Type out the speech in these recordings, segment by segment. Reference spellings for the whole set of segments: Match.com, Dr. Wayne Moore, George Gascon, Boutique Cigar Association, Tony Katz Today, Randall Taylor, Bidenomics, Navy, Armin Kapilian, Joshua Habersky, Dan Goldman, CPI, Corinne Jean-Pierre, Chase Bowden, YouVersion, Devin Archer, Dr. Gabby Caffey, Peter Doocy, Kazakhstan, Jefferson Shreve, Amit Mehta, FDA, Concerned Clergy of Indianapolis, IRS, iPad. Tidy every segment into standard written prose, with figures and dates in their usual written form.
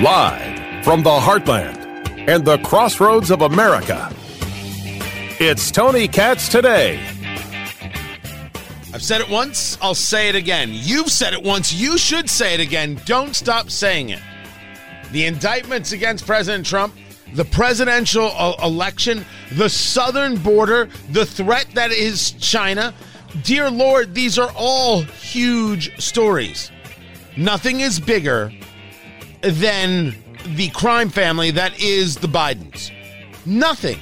Live from the heartland and the crossroads of America, it's Tony Katz Today. I've said it once, I'll say it again. You've said it once, you should say it again. Don't stop saying it. The indictments against President Trump, the presidential election, the southern border, the threat that is China. Dear Lord, these are all huge stories. Nothing is bigger than the crime family that is the Bidens. Nothing.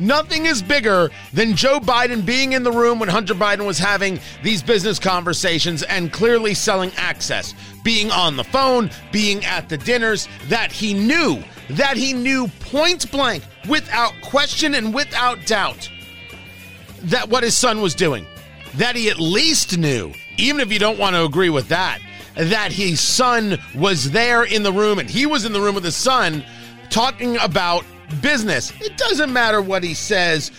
Nothing is bigger than Joe Biden being in the room when Hunter Biden was having these business conversations and clearly selling access, being on the phone, being at the dinners that he knew point blank, without question and without doubt, that what his son was doing, that he at least knew, even if you don't want to agree with that his son was there in the room and he was in the room with his son talking about business. It doesn't matter what he says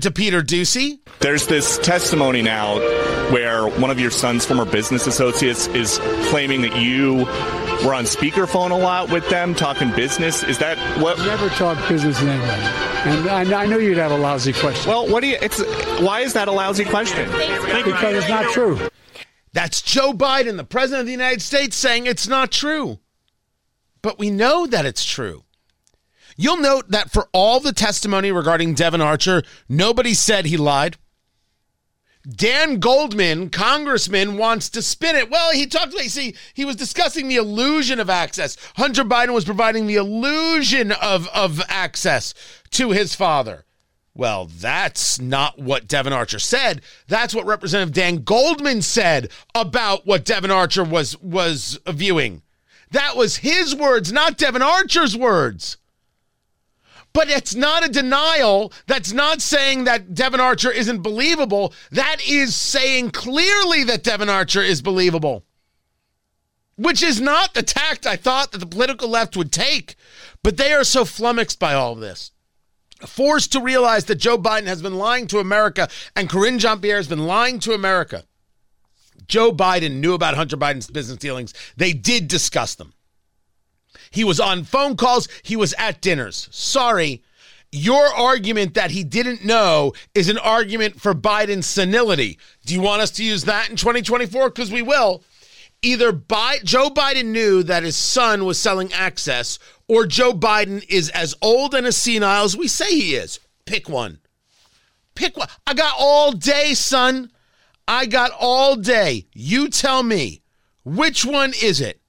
to Peter Doocy. There's this testimony now where one of your son's former business associates is claiming that you were on speakerphone a lot with them talking business. Is that what? Never talk business to anybody. And I knew you'd have a lousy question. Well, why is that a lousy question? Because it's not true. That's Joe Biden, the president of the United States, saying it's not true. But we know that it's true. You'll note that for all the testimony regarding Devin Archer, nobody said he lied. Dan Goldman, congressman, wants to spin it. Well, he was discussing the illusion of access. Hunter Biden was providing the illusion of access to his father. Well, that's not what Devin Archer said. That's what Representative Dan Goldman said about what Devin Archer was viewing. That was his words, not Devin Archer's words. But it's not a denial. That's not saying that Devin Archer isn't believable. That is saying clearly that Devin Archer is believable, which is not the tact I thought that the political left would take. But they are so flummoxed by all of this, forced to realize that Joe Biden has been lying to America and Corinne Jean-Pierre has been lying to America. Joe Biden knew about Hunter Biden's business dealings. They did discuss them. He was on phone calls. He was at dinners. Sorry. Your argument that he didn't know is an argument for Biden's senility. Do you want us to use that in 2024? Because we will. Either Joe Biden knew that his son was selling access, or Joe Biden is as old and as senile as we say he is. Pick one. Pick one. I got all day, son. I got all day. You tell me. Which one is it?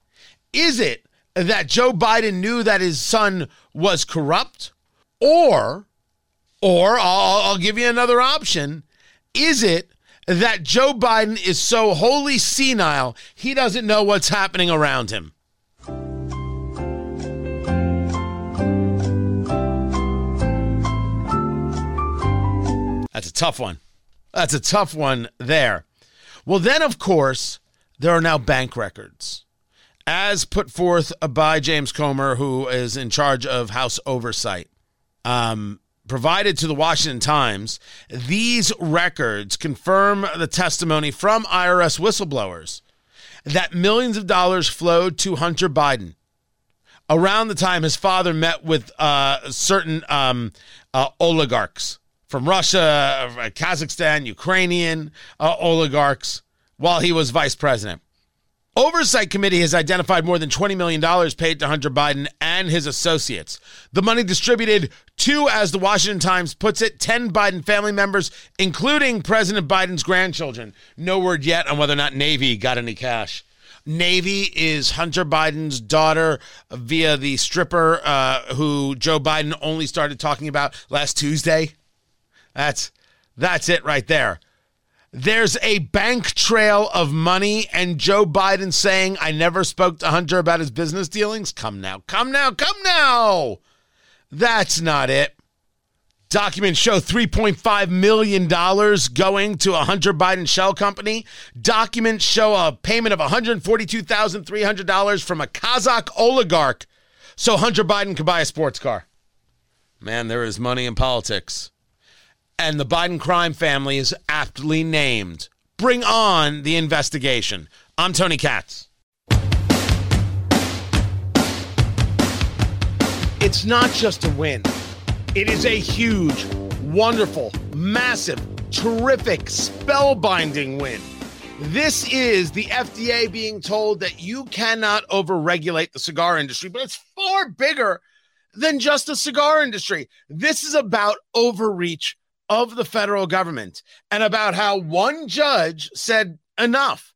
Is it that Joe Biden knew that his son was corrupt? Or I'll give you another option. Is it that Joe Biden is so wholly senile, he doesn't know what's happening around him? That's a tough one. That's a tough one there. Well, then, of course, there are now bank records, as put forth by James Comer, who is in charge of House Oversight. Provided to the Washington Times, these records confirm the testimony from IRS whistleblowers that millions of dollars flowed to Hunter Biden around the time his father met with certain oligarchs from Russia, Kazakhstan, Ukrainian oligarchs while he was vice president. Oversight Committee has identified more than $20 million paid to Hunter Biden and his associates. The money distributed to, as the Washington Times puts it, 10 Biden family members, including President Biden's grandchildren. No word yet on whether or not Navy got any cash. Navy is Hunter Biden's daughter via the stripper who Joe Biden only started talking about last Tuesday. That's it right there. There's a bank trail of money and Joe Biden saying, I never spoke to Hunter about his business dealings. Come now. That's not it. Documents show $3.5 million going to a Hunter Biden shell company. Documents show a payment of $142,300 from a Kazakh oligarch so Hunter Biden could buy a sports car. Man, there is money in politics. And the Biden crime family is aptly named Bring on the investigation. I'm Tony Katz. It's not just a win. It is a huge, wonderful, massive, terrific, spellbinding win. This is the FDA being told that you cannot overregulate the cigar industry, but it's far bigger than just the cigar industry. This is about overreach of the federal government and about how one judge said enough.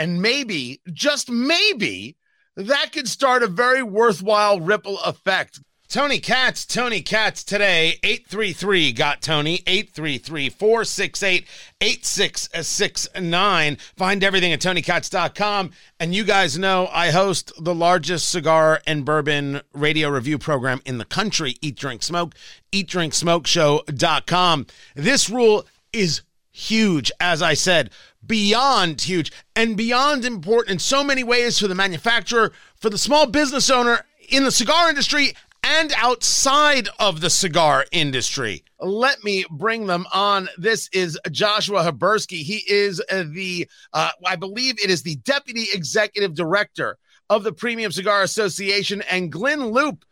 And maybe, just maybe, that could start a very worthwhile ripple effect. Tony Katz today, 833-GOT-TONY, 833-468-8669. Find everything at TonyKatz.com. And you guys know I host the largest cigar and bourbon radio review program in the country, Eat, Drink, Smoke, eatdrinksmokeshow.com. This rule is huge, as I said, beyond huge and beyond important in so many ways for the manufacturer, for the small business owner in the cigar industry, and outside of the cigar industry. Let me bring them on. This is Joshua Habersky. He is the, I believe it is the Deputy Executive Director of the Premium Cigar Association, and Glenn Lupe,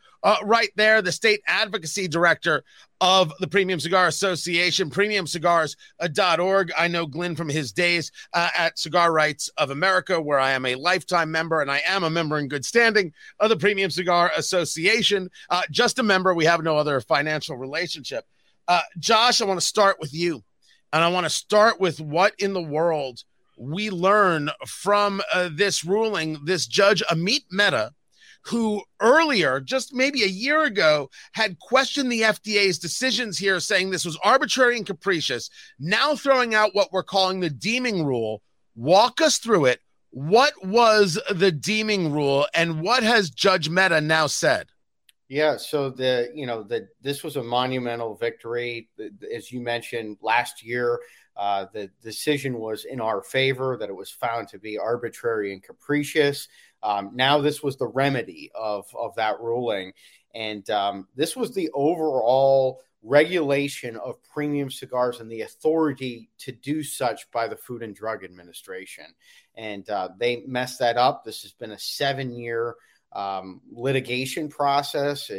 right there, the State Advocacy Director of the Premium Cigar Association, premiumcigars.org. I know Glenn from his days at Cigar Rights of America, where I am a lifetime member, and I am a member in good standing of the Premium Cigar Association. Just a member. We have no other financial relationship. Josh, I want to start with you, and I want to start with what in the world we learn from this ruling. This judge, Amit Mehta, who earlier, just maybe a year ago, had questioned the FDA's decisions here, saying this was arbitrary and capricious, now throwing out what we're calling the deeming rule. Walk us through it. What was the deeming rule, and what has Judge Mehta now said? Yeah, so this was a monumental victory. As you mentioned, last year, the decision was in our favor, that it was found to be arbitrary and capricious. Now this was the remedy of that ruling. And this was the overall regulation of premium cigars and the authority to do such by the Food and Drug Administration. And they messed that up. This has been a 7-year litigation process.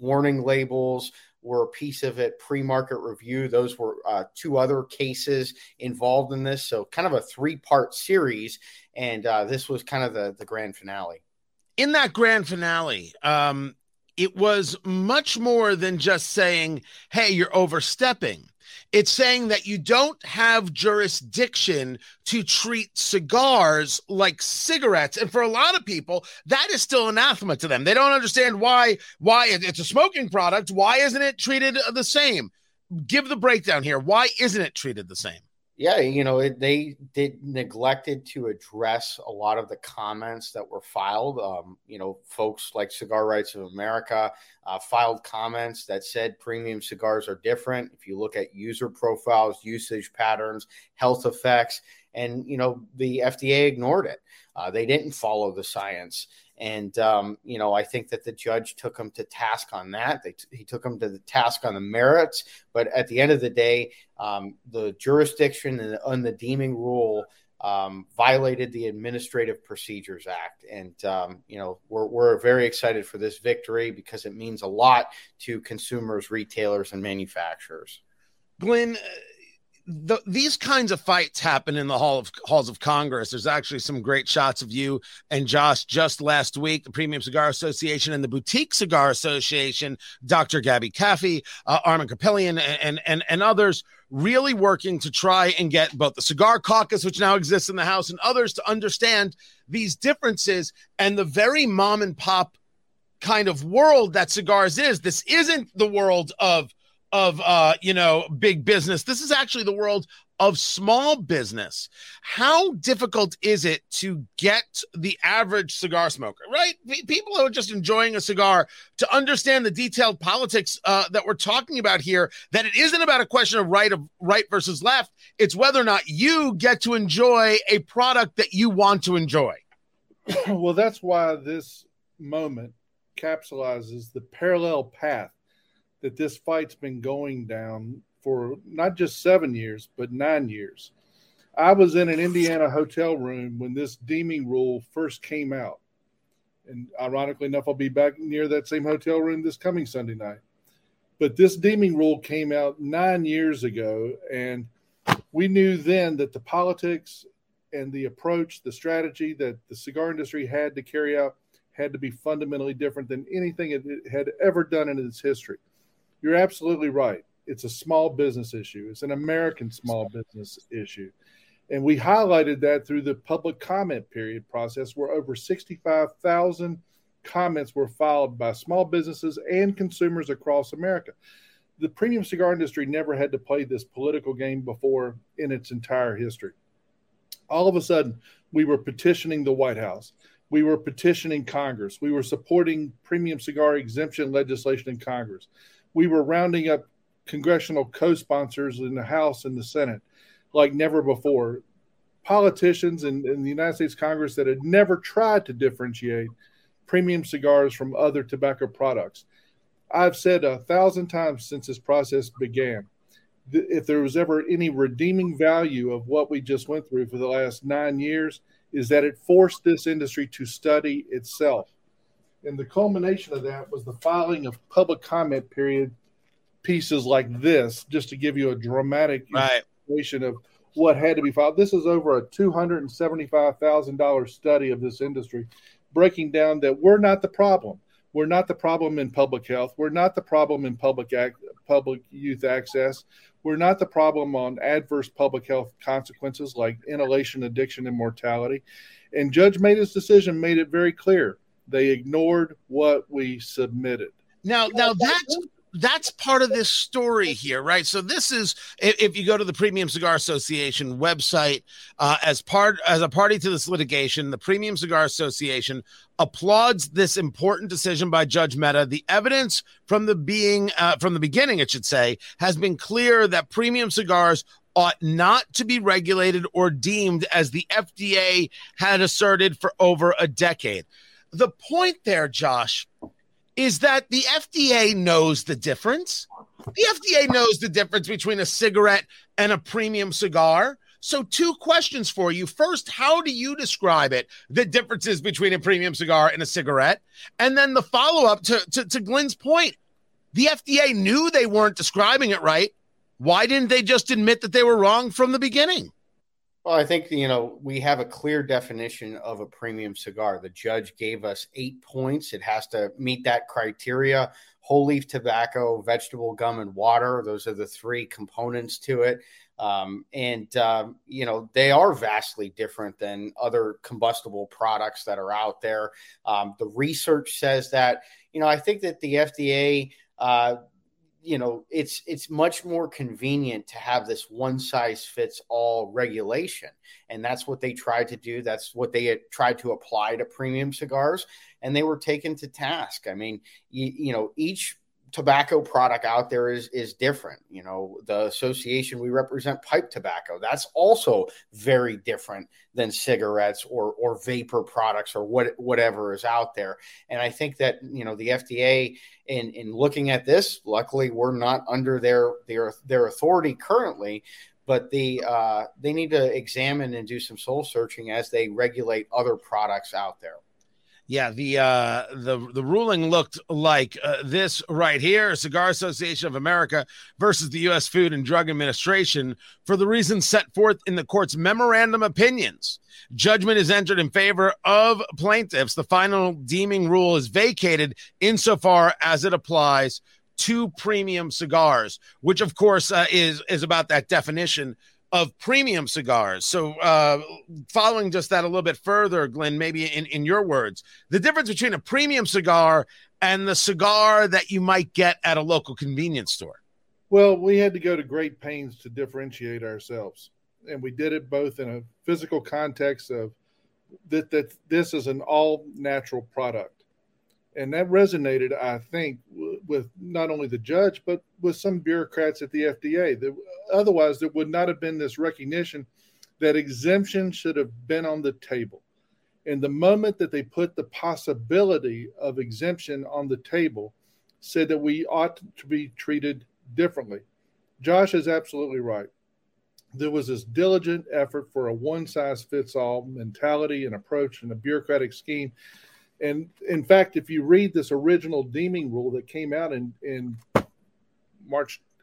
Warning labels were a piece of it, pre-market review. Those were two other cases involved in this. So kind of a 3-part series. And this was kind of the grand finale. In that grand finale, it was much more than just saying, hey, you're overstepping. It's saying that you don't have jurisdiction to treat cigars like cigarettes. And for a lot of people, that is still anathema to them. They don't understand why it's a smoking product. Why isn't it treated the same? Give the breakdown here. Why isn't it treated the same? Yeah, they neglected to address a lot of the comments that were filed. Folks like Cigar Rights of America filed comments that said premium cigars are different. If you look at user profiles, usage patterns, health effects, and, the FDA ignored it. They didn't follow the science. And, I think that the judge took him to task on that. He took him to the task on the merits. But at the end of the day, the jurisdiction and the deeming rule violated the Administrative Procedures Act. And, we're very excited for this victory because it means a lot to consumers, retailers, and manufacturers. Glenn, these kinds of fights happen in the halls of Congress. There's actually some great shots of you and Josh just last week, the Premium Cigar Association and the Boutique Cigar Association, Dr. Gabby Caffey, Armin Kapilian, and others really working to try and get both the Cigar Caucus, which now exists in the House, and others to understand these differences and the very mom and pop kind of world that cigars is. This isn't the world of big business. This is actually the world of small business. How difficult is it to get the average cigar smoker, right? People who are just enjoying a cigar, to understand the detailed politics that we're talking about here, that it isn't about a question of right versus left. It's whether or not you get to enjoy a product that you want to enjoy. Well, that's why this moment capsulizes the parallel path that this fight's been going down for not just 7 years, but 9 years. I was in an Indiana hotel room when this deeming rule first came out. And ironically enough, I'll be back near that same hotel room this coming Sunday night. But this deeming rule came out 9 years ago, and we knew then that the politics and the approach, the strategy that the cigar industry had to carry out had to be fundamentally different than anything it had ever done in its history. You're absolutely right. It's a small business issue. It's an American small business issue. And we highlighted that through the public comment period process, where over 65,000 comments were filed by small businesses and consumers across America. The premium cigar industry never had to play this political game before in its entire history. All of a sudden, we were petitioning the White House. We were petitioning Congress. We were supporting premium cigar exemption legislation in Congress. We were rounding up congressional co-sponsors in the House and the Senate like never before. Politicians in the United States Congress that had never tried to differentiate premium cigars from other tobacco products. I've said 1,000 times since this process began, if there was ever any redeeming value of what we just went through for the last 9 years, is that it forced this industry to study itself. And the culmination of that was the filing of public comment period pieces like this, just to give you a dramatic illustration of what had to be filed. This is over a $275,000 study of this industry, breaking down that we're not the problem. We're not the problem in public health. We're not the problem in public youth access. We're not the problem on adverse public health consequences like inhalation, addiction, and mortality. And Judge Mehta's decision made it very clear. They ignored what we submitted. Now that's part of this story here, right? So this is, if you go to the Premium Cigar Association website, as a party to this litigation, the Premium Cigar Association applauds this important decision by Judge Mehta. The evidence from the beginning, it should say, has been clear that premium cigars ought not to be regulated or deemed, as the FDA had asserted for over a decade. The point there, Josh, is that the FDA knows the difference. The FDA knows the difference between a cigarette and a premium cigar. So two questions for you. First, how do you describe it, the differences between a premium cigar and a cigarette? And then the follow-up to Glenn's point, the FDA knew they weren't describing it right. Why didn't they just admit that they were wrong from the beginning? Well, I think, we have a clear definition of a premium cigar. The judge gave us 8 points. It has to meet that criteria. Whole leaf tobacco, vegetable gum, and water. Those are the three components to it. They are vastly different than other combustible products that are out there. The research says that, I think that the FDA, it's much more convenient to have this one size fits all regulation. And that's what they tried to do. That's what they had tried to apply to premium cigars. And they were taken to task. I mean, each tobacco product out there is different. The association, we represent pipe tobacco. That's also very different than cigarettes or vapor products or whatever is out there. And I think that, the FDA in looking at this, luckily we're not under their authority currently, but they need to examine and do some soul searching as they regulate other products out there. Yeah, the ruling looked like this right here, Cigar Association of America versus the U.S. Food and Drug Administration, for the reasons set forth in the court's memorandum opinions. Judgment is entered in favor of plaintiffs. The final deeming rule is vacated insofar as it applies to premium cigars, which, of course, is about that definition of premium cigars. So following just that a little bit further, Glenn, maybe in your words, the difference between a premium cigar and the cigar that you might get at a local convenience store. Well, we had to go to great pains to differentiate ourselves. And we did it both in a physical context of that this is an all natural product. And that resonated, I think, with not only the judge, but with some bureaucrats at the FDA. Otherwise, there would not have been this recognition that exemption should have been on the table. And the moment that they put the possibility of exemption on the table, said that we ought to be treated differently. Josh is absolutely right. there was this diligent effort for a one-size-fits-all mentality and approach and a bureaucratic scheme. And in fact, if you read this original deeming rule that came out in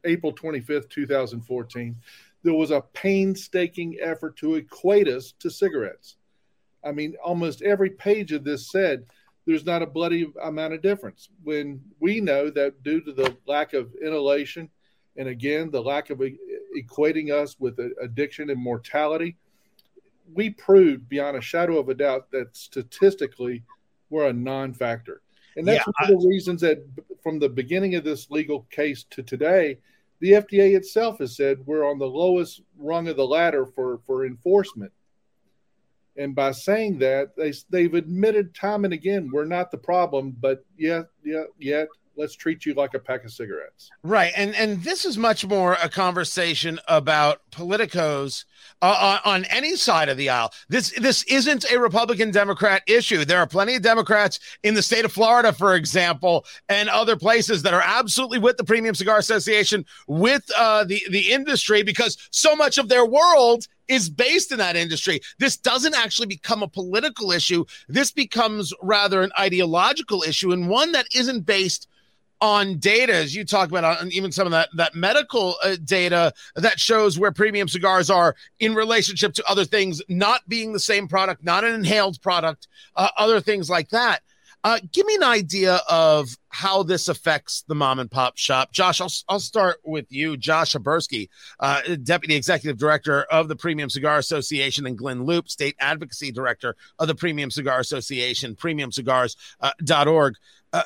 April 25th, 2014, there was a painstaking effort to equate us to cigarettes. I mean, almost every page of this said there's not a bloody amount of difference, when we know that due to the lack of inhalation and, again, the lack of equating us with addiction and mortality, we proved beyond a shadow of a doubt that statistically we're a non-factor. And that's one of the reasons that from the beginning of this legal case to today, the FDA itself has said we're on the lowest rung of the ladder for enforcement. And by saying that, they've admitted time and again, we're not the problem, but yet, let's treat you like a pack of cigarettes. Right. And this is much more a conversation about politicos on any side of the aisle. This isn't a Republican-Democrat issue. There are plenty of Democrats in the state of Florida, for example, and other places that are absolutely with the Premium Cigar Association, with the industry, because so much of their world is based in that industry. This doesn't actually become a political issue. This becomes rather an ideological issue, and one that isn't based on data, as you talk about, on even some of that medical data that shows where premium cigars are in relationship to other things, not being the same product, not an inhaled product, other things like that. Give me an idea of how this affects the mom and pop shop. Josh, I'll start with you. Josh Habersky, Deputy Executive Director of the Premium Cigar Association, and Glenn Lupe, State Advocacy Director of the Premium Cigar Association, premiumcigars.org.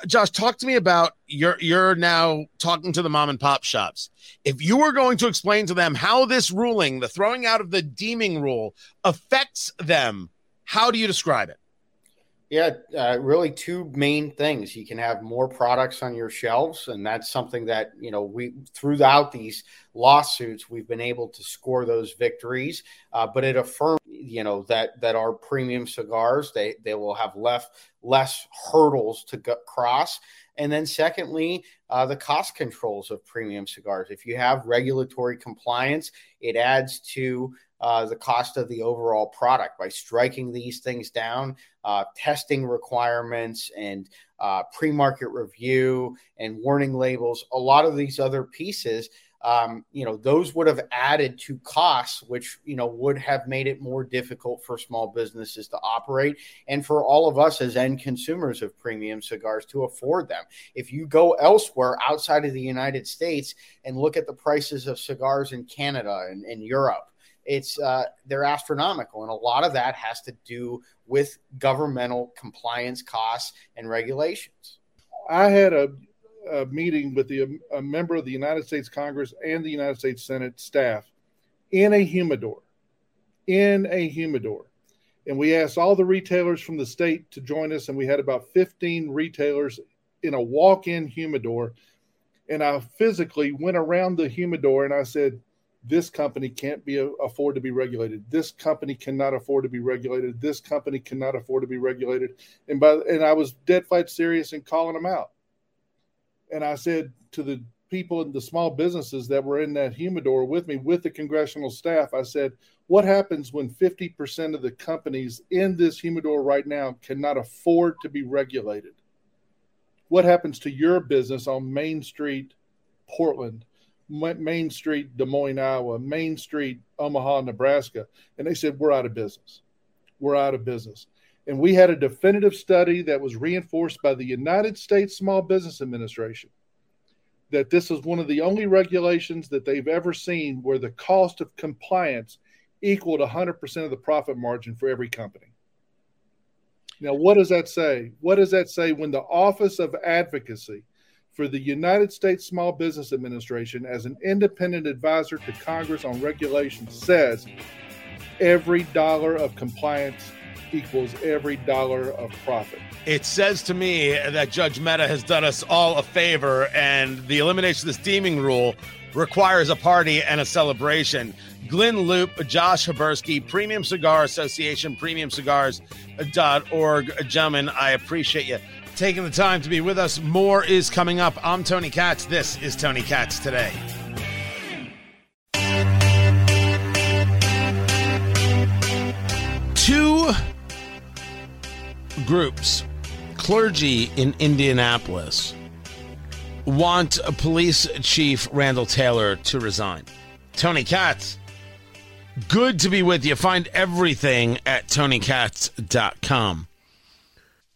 Josh, talk to me about you're now talking to the mom and pop shops. If you were going to explain to them how this ruling, the throwing out of the deeming rule, affects them, how do you describe it? Yeah, really two main things. You can have more products on your shelves, and that's something that, you know, we throughout these lawsuits, we've been able to score those victories, but it affirms, you know, that our premium cigars, they will have less hurdles to cross. And then secondly, the cost controls of premium cigars. If you have regulatory compliance, it adds to the cost of the overall product by striking these things down, testing requirements and pre-market review and warning labels, a lot of these other pieces, you know, those would have added to costs, which, you know, would have made it more difficult for small businesses to operate and for all of us as end consumers of premium cigars to afford them. If you go elsewhere outside of the United States and look at the prices of cigars in Canada and in Europe, it's they're astronomical. And a lot of that has to do with governmental compliance costs and regulations. I had a meeting with a member of the United States Congress and the United States Senate staff in a humidor. And we asked all the retailers from the state to join us. And we had about 15 retailers in a walk-in humidor. And I physically went around the humidor and I said, this company can't afford to be regulated. This company cannot afford to be regulated. This company cannot afford to be regulated. And I was dead flat serious in calling them out. And I said to the people in the small businesses that were in that humidor with me, with the congressional staff, I said, what happens when 50% of the companies in this humidor right now cannot afford to be regulated? What happens to your business on Main Street, Portland? Main Street, Des Moines, Iowa, Main Street, Omaha, Nebraska. And they said, we're out of business. We're out of business. And we had a definitive study that was reinforced by the United States Small Business Administration that this is one of the only regulations that they've ever seen where the cost of compliance equaled 100% of the profit margin for every company. Now, what does that say? What does that say when the Office of Advocacy for the United States Small Business Administration, as an independent advisor to Congress on regulation, says every dollar of compliance equals every dollar of profit? It says to me that Judge Mehta has done us all a favor, and the elimination of this deeming rule requires a party and a celebration. Glenn Lupe, Josh Habersky, Premium Cigar Association, premiumcigars.org. Gentlemen, I appreciate you taking the time to be with us. More is coming up. I'm Tony Katz. This is Tony Katz Today. two groups, clergy in Indianapolis, want Police Chief Randall Taylor to resign. Tony Katz, good to be with you. Find everything at TonyKatz.com.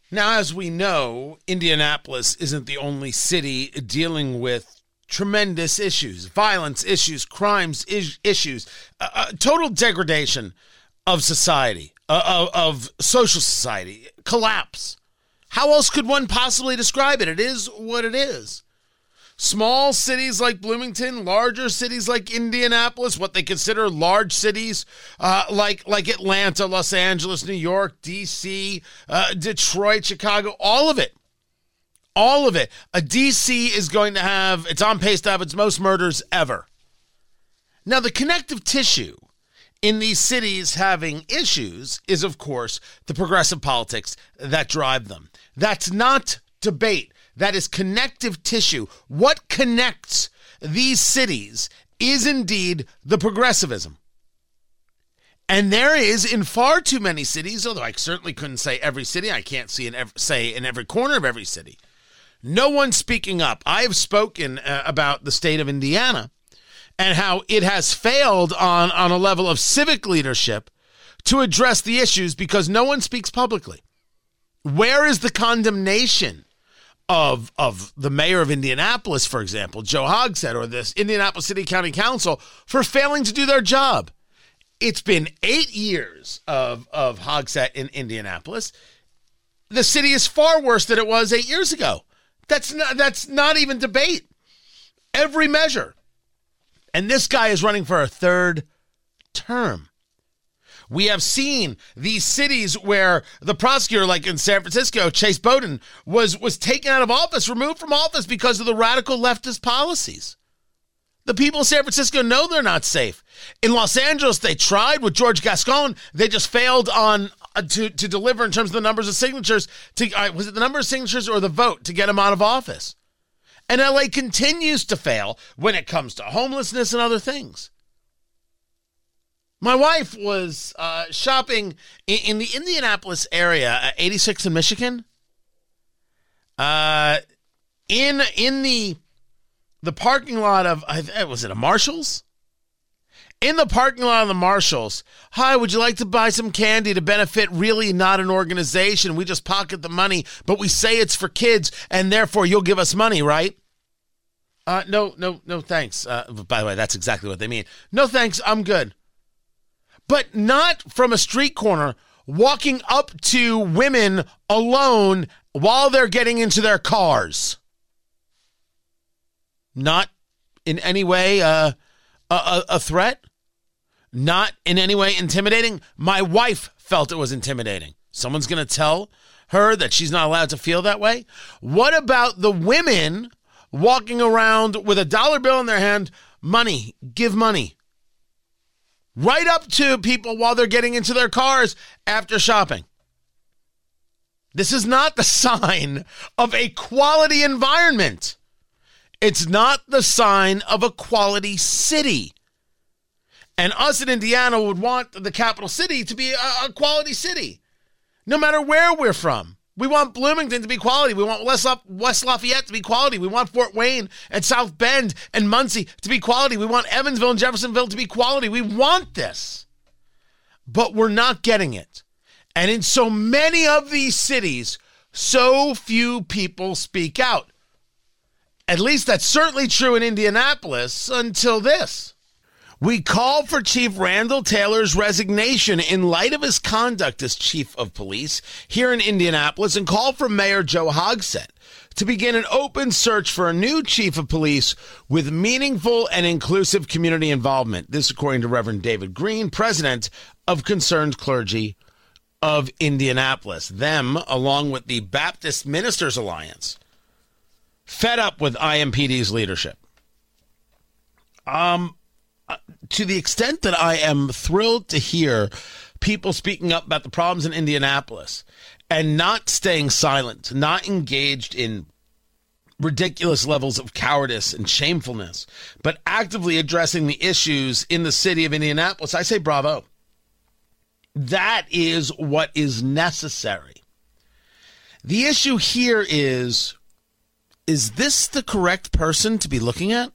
Now, as we know, Indianapolis isn't the only city dealing with tremendous issues, violence issues, crimes issues, total degradation of society, of social society, collapse. How else could one possibly describe it? It is what it is. Small cities like Bloomington, larger cities like Indianapolis, what they consider large cities like Atlanta, Los Angeles, New York, D.C., Detroit, Chicago, all of it. All of it. D.C. is going to have, it's on pace to have its most murders ever. Now, the connective tissue in these cities having issues is, of course, the progressive politics that drive them. That's not debate. That is connective tissue. What connects these cities is indeed the progressivism. And there is, in far too many cities, although I certainly couldn't say every city, I can't say in every corner of every city, no one speaking up. I have spoken about the state of Indiana and how it has failed on a level of civic leadership to address the issues because no one speaks publicly. Where is the condemnation of the mayor of Indianapolis, for example, Joe Hogsett, or this Indianapolis City County Council for failing to do their job? It's been 8 years of Hogsett in Indianapolis. The city is far worse than it was 8 years ago. That's not even debate. Every measure. And this guy is running for a third term. We have seen these cities where the prosecutor, like in San Francisco, Chase Bowden, was taken out of office, removed from office because of the radical leftist policies. The people in San Francisco know they're not safe. In Los Angeles, they tried with George Gascon. They just failed on to deliver in terms of the numbers of signatures. Was it the number of signatures or the vote to get him out of office? And LA continues to fail when it comes to homelessness and other things. My wife was shopping in the Indianapolis area, 86 in Michigan. In the parking lot of, was it a Marshall's? In the parking lot of the Marshall's, hi, would you like to buy some candy to benefit really not an organization? We just pocket the money, but we say it's for kids, and therefore you'll give us money, right? No, thanks. By the way, that's exactly what they mean. No, thanks, I'm good. But not from a street corner, walking up to women alone while they're getting into their cars. Not in any way a threat. Not in any way intimidating. My wife felt it was intimidating. Someone's going to tell her that she's not allowed to feel that way. What about the women walking around with a dollar bill in their hand? Money, give money. Right up to people while they're getting into their cars after shopping. This is not the sign of a quality environment. It's not the sign of a quality city. And us in Indiana would want the capital city to be a quality city, no matter where we're from. We want Bloomington to be quality. We want West Lafayette to be quality. We want Fort Wayne and South Bend and Muncie to be quality. We want Evansville and Jeffersonville to be quality. We want this, but we're not getting it. And in so many of these cities, so few people speak out. At least that's certainly true in Indianapolis until this. We call for Chief Randall Taylor's resignation in light of his conduct as chief of police here in Indianapolis and call for Mayor Joe Hogsett to begin an open search for a new chief of police with meaningful and inclusive community involvement. This, according to Reverend David Green, president of Concerned Clergy of Indianapolis. Them, along with the Baptist Ministers Alliance, fed up with IMPD's leadership. To the extent that I am thrilled to hear people speaking up about the problems in Indianapolis and not staying silent, not engaged in ridiculous levels of cowardice and shamefulness, but actively addressing the issues in the city of Indianapolis, I say bravo. That is what is necessary. The issue here is this the correct person to be looking at?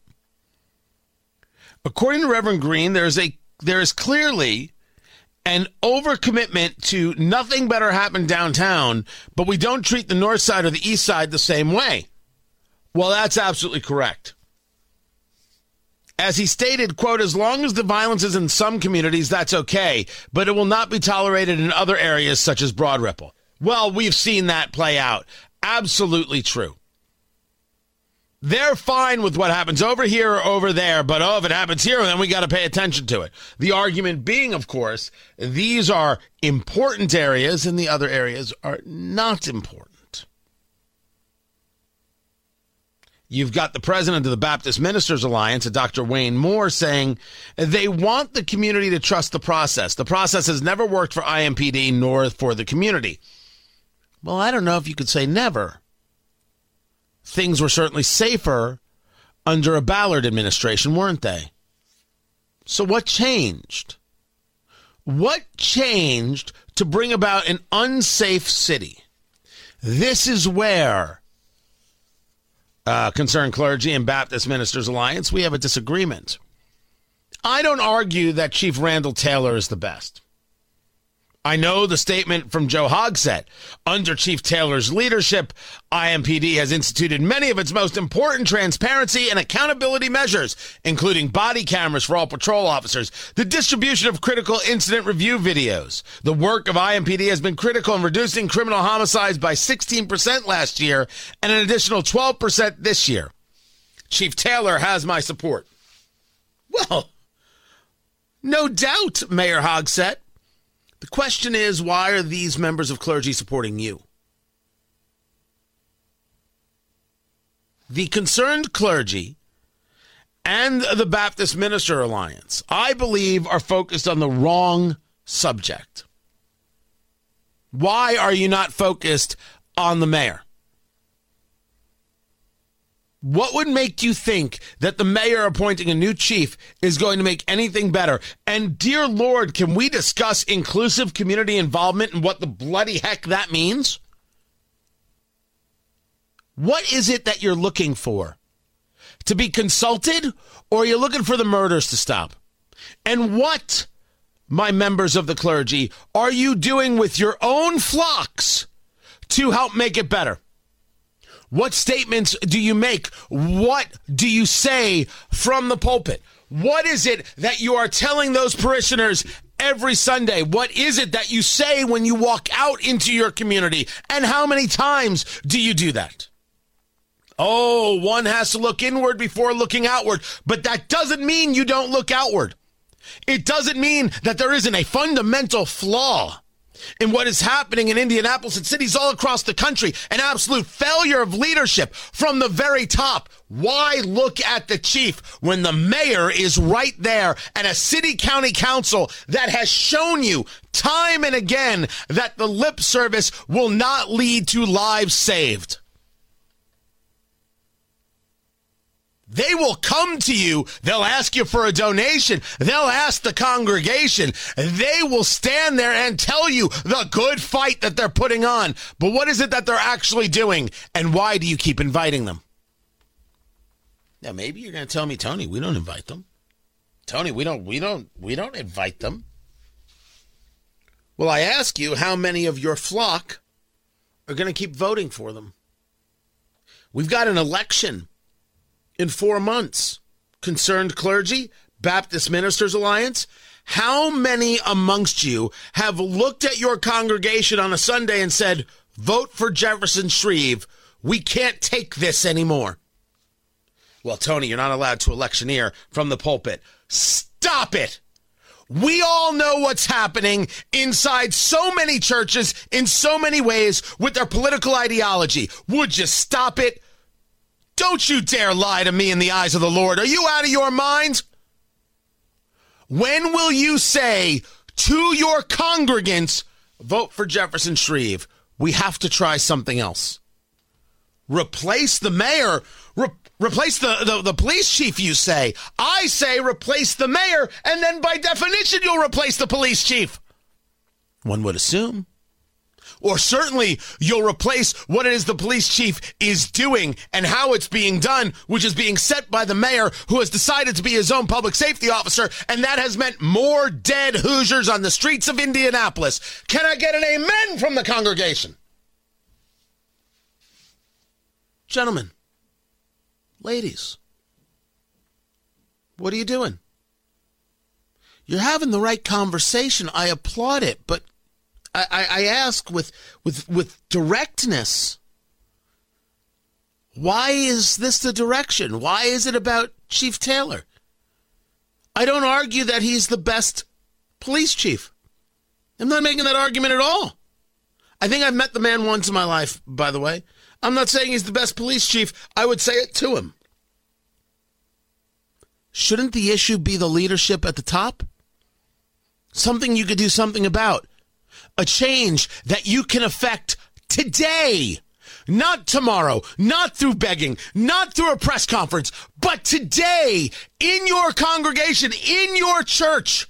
According to Reverend Green, there is clearly an overcommitment to nothing better happen downtown, but we don't treat the north side or the east side the same way. Well, that's absolutely correct. As he stated, quote, as long as the violence is in some communities, that's okay, but it will not be tolerated in other areas such as Broad Ripple. Well, we've seen that play out. Absolutely true. They're fine with what happens over here or over there, but if it happens here, then we got to pay attention to it. The argument being, of course, these are important areas and the other areas are not important. You've got the president of the Baptist Ministers Alliance, Dr. Wayne Moore, saying they want the community to trust the process. The process has never worked for IMPD nor for the community. Well, I don't know if you could say never. Things were certainly safer under a Ballard administration, weren't they? So what changed? What changed to bring about an unsafe city? This is where Concerned Clergy and Baptist Ministers Alliance, we have a disagreement. I don't argue that Chief Randall Taylor is the best. I know the statement from Joe Hogsett. Under Chief Taylor's leadership, IMPD has instituted many of its most important transparency and accountability measures, including body cameras for all patrol officers, the distribution of critical incident review videos. The work of IMPD has been critical in reducing criminal homicides by 16% last year and an additional 12% this year. Chief Taylor has my support. Well, no doubt, Mayor Hogsett. The question is, why are these members of clergy supporting you? The Concerned Clergy and the Baptist Minister Alliance, I believe, are focused on the wrong subject. Why are you not focused on the mayor? What would make you think that the mayor appointing a new chief is going to make anything better? And dear Lord, can we discuss inclusive community involvement and what the bloody heck that means? What is it that you're looking for? To be consulted, or are you looking for the murders to stop? And what, my members of the clergy, are you doing with your own flocks to help make it better? What statements do you make? What do you say from the pulpit? What is it that you are telling those parishioners every Sunday? What is it that you say when you walk out into your community? And how many times do you do that? Oh, one has to look inward before looking outward, but that doesn't mean you don't look outward. It doesn't mean that there isn't a fundamental flaw in what is happening in Indianapolis and cities all across the country, an absolute failure of leadership from the very top. Why look at the chief when the mayor is right there and a city county council that has shown you time and again that the lip service will not lead to lives saved? They will come to you. They'll ask you for a donation. They'll ask the congregation. They will stand there and tell you the good fight that they're putting on. But what is it that they're actually doing? And why do you keep inviting them? Now, maybe you're going to tell me, Tony, we don't invite them. Tony, we don't invite them. Well, I ask you, how many of your flock are going to keep voting for them? We've got an election in 4 months. Concerned Clergy, Baptist Ministers Alliance, how many amongst you have looked at your congregation on a Sunday and said, vote for Jefferson Shreve. We can't take this anymore. Well, Tony, you're not allowed to electioneer from the pulpit. Stop it. We all know what's happening inside so many churches in so many ways with their political ideology. Would you stop it? Don't you dare lie to me in the eyes of the Lord. Are you out of your mind? When will you say to your congregants, vote for Jefferson Shreve? We have to try something else. Replace the mayor. Replace the police chief, you say. I say replace the mayor, and then by definition you'll replace the police chief. one would assume. Or certainly you'll replace what it is the police chief is doing and how it's being done, which is being set by the mayor, who has decided to be his own public safety officer, and that has meant more dead Hoosiers on the streets of Indianapolis. Can I get an amen from the congregation? Gentlemen, ladies, what are you doing? You're having the right conversation. I applaud it, but I ask with directness, why is this the direction? Why is it about Chief Taylor? I don't argue that he's the best police chief. I'm not making that argument at all. I think I've met the man once in my life, by the way. I'm not saying he's the best police chief. I would say it to him. Shouldn't the issue be the leadership at the top? Something you could do something about. A change that you can affect today, not tomorrow, not through begging, not through a press conference, but today in your congregation, in your church.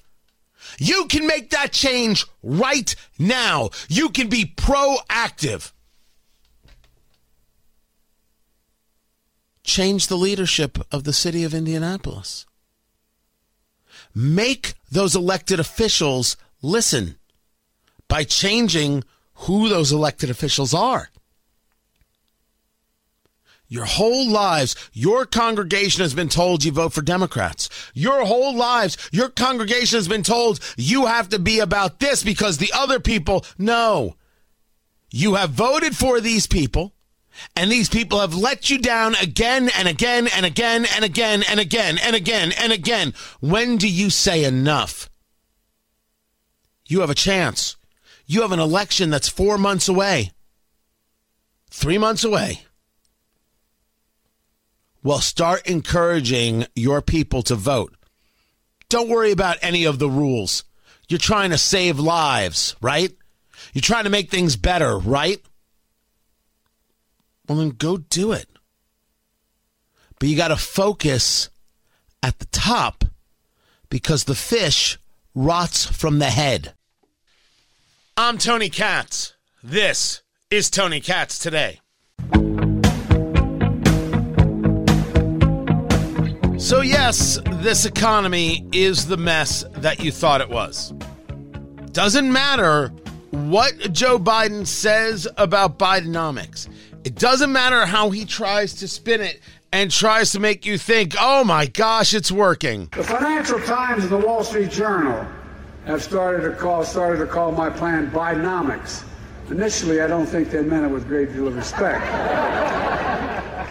You can make that change right now. You can be proactive. Change the leadership of the city of Indianapolis. Make those elected officials listen by changing who those elected officials are. Your whole lives, your congregation has been told you vote for Democrats. Your whole lives, your congregation has been told you have to be about this because the other people, no. You have voted for these people, and these people have let you down again and again and again and again and again and again and again. When do you say enough? You have a chance. You have an election that's 4 months away, 3 months away. Well, start encouraging your people to vote. Don't worry about any of the rules. You're trying to save lives, right? You're trying to make things better, right? Well, then go do it. But you got to focus at the top, because the fish rots from the head. I'm Tony Katz. This is Tony Katz Today. So yes, this economy is the mess that you thought it was. Doesn't matter what Joe Biden says about Bidenomics. It doesn't matter how he tries to spin it and tries to make you think, oh my gosh, it's working. The Financial Times and the Wall Street Journal have started to call my plan Bidenomics. Initially, I don't think they meant it with a great deal of respect.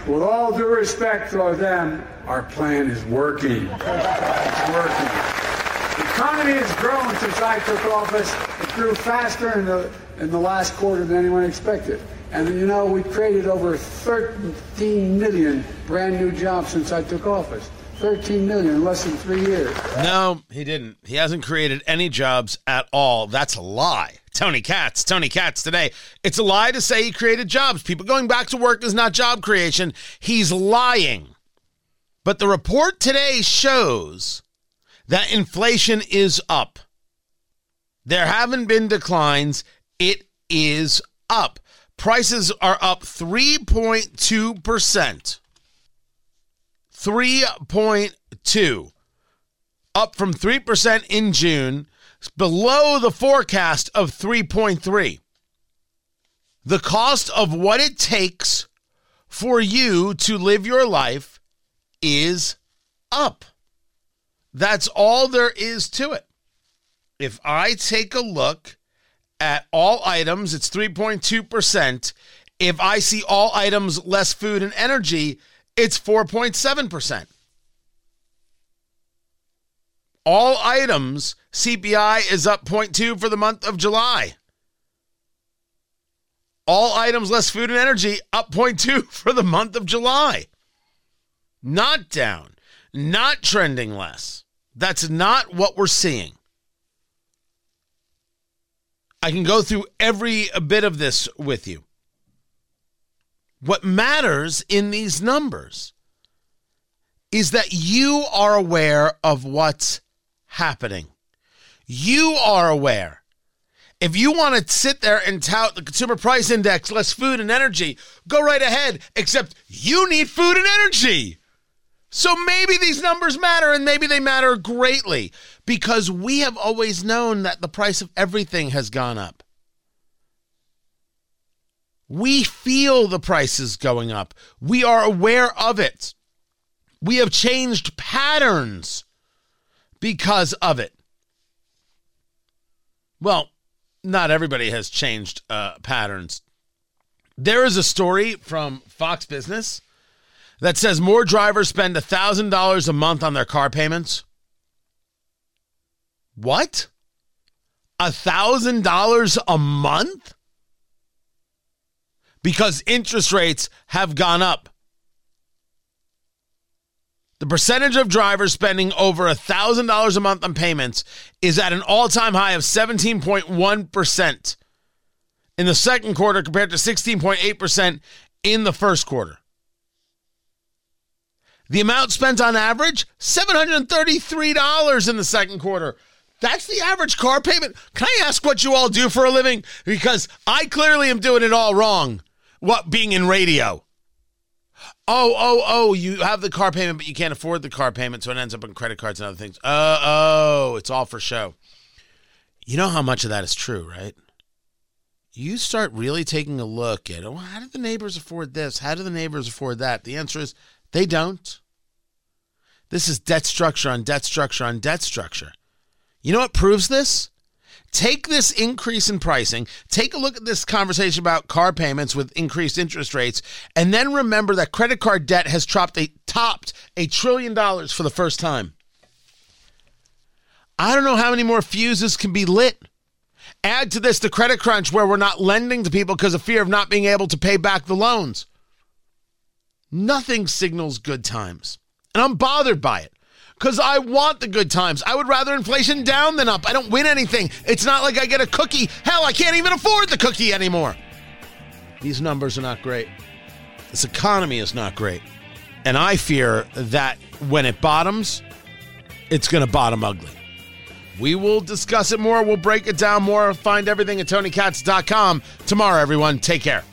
With all due respect to them, our plan is working. It's working. The economy has grown since I took office. It grew faster in the last quarter than anyone expected. And you know, we created over 13 million brand new jobs since I took office. 13 million in less than 3 years. No, he didn't. He hasn't created any jobs at all. That's a lie. Tony Katz Today. It's a lie to say he created jobs. People going back to work is not job creation. He's lying. But the report today shows that inflation is up. There haven't been declines. It is up. Prices are up 3.2%. 3.2, up from 3% in June, below the forecast of 3.3. The cost of what it takes for you to live your life is up. That's all there is to it. If I take a look at all items, it's 3.2%. If I see all items less food and energy, it's 4.7%. All items, CPI is up 0.2 for the month of July. All items less food and energy, up 0.2 for the month of July. Not down, not trending less. That's not what we're seeing. I can go through every bit of this with you. What matters in these numbers is that you are aware of what's happening. You are aware. If you want to sit there and tout the consumer price index, less food and energy, go right ahead, except you need food and energy. So maybe these numbers matter, and maybe they matter greatly, because we have always known that the price of everything has gone up. We feel the prices going up. We are aware of it. We have changed patterns because of it. Well, not everybody has changed patterns. There is a story from Fox Business that says more drivers spend $1,000 a month on their car payments. What? $1,000 a month? Because interest rates have gone up. The percentage of drivers spending over $1,000 a month on payments is at an all-time high of 17.1% in the second quarter compared to 16.8% in the first quarter. The amount spent on average, $733 in the second quarter. That's the average car payment. Can I ask what you all do for a living? Because I clearly am doing it all wrong, being in radio. Oh, you have the car payment, but you can't afford the car payment, so it ends up in credit cards and other things. Oh, it's all for show. You know how much of that is true, right? You start really taking a look at, oh, how do the neighbors afford this? How do the neighbors afford that? The answer is they don't. This is debt structure on debt structure on debt structure. You know what proves this? Take this increase in pricing, take a look at this conversation about car payments with increased interest rates, and then remember that credit card debt has topped $1 trillion for the first time. I don't know how many more fuses can be lit. Add to this the credit crunch where we're not lending to people because of fear of not being able to pay back the loans. Nothing signals good times, and I'm bothered by it. Because I want the good times. I would rather inflation down than up. I don't win anything. It's not like I get a cookie. Hell, I can't even afford the cookie anymore. These numbers are not great. This economy is not great. And I fear that when it bottoms, it's going to bottom ugly. We will discuss it more. We'll break it down more. Find everything at TonyKatz.com tomorrow, everyone. Take care.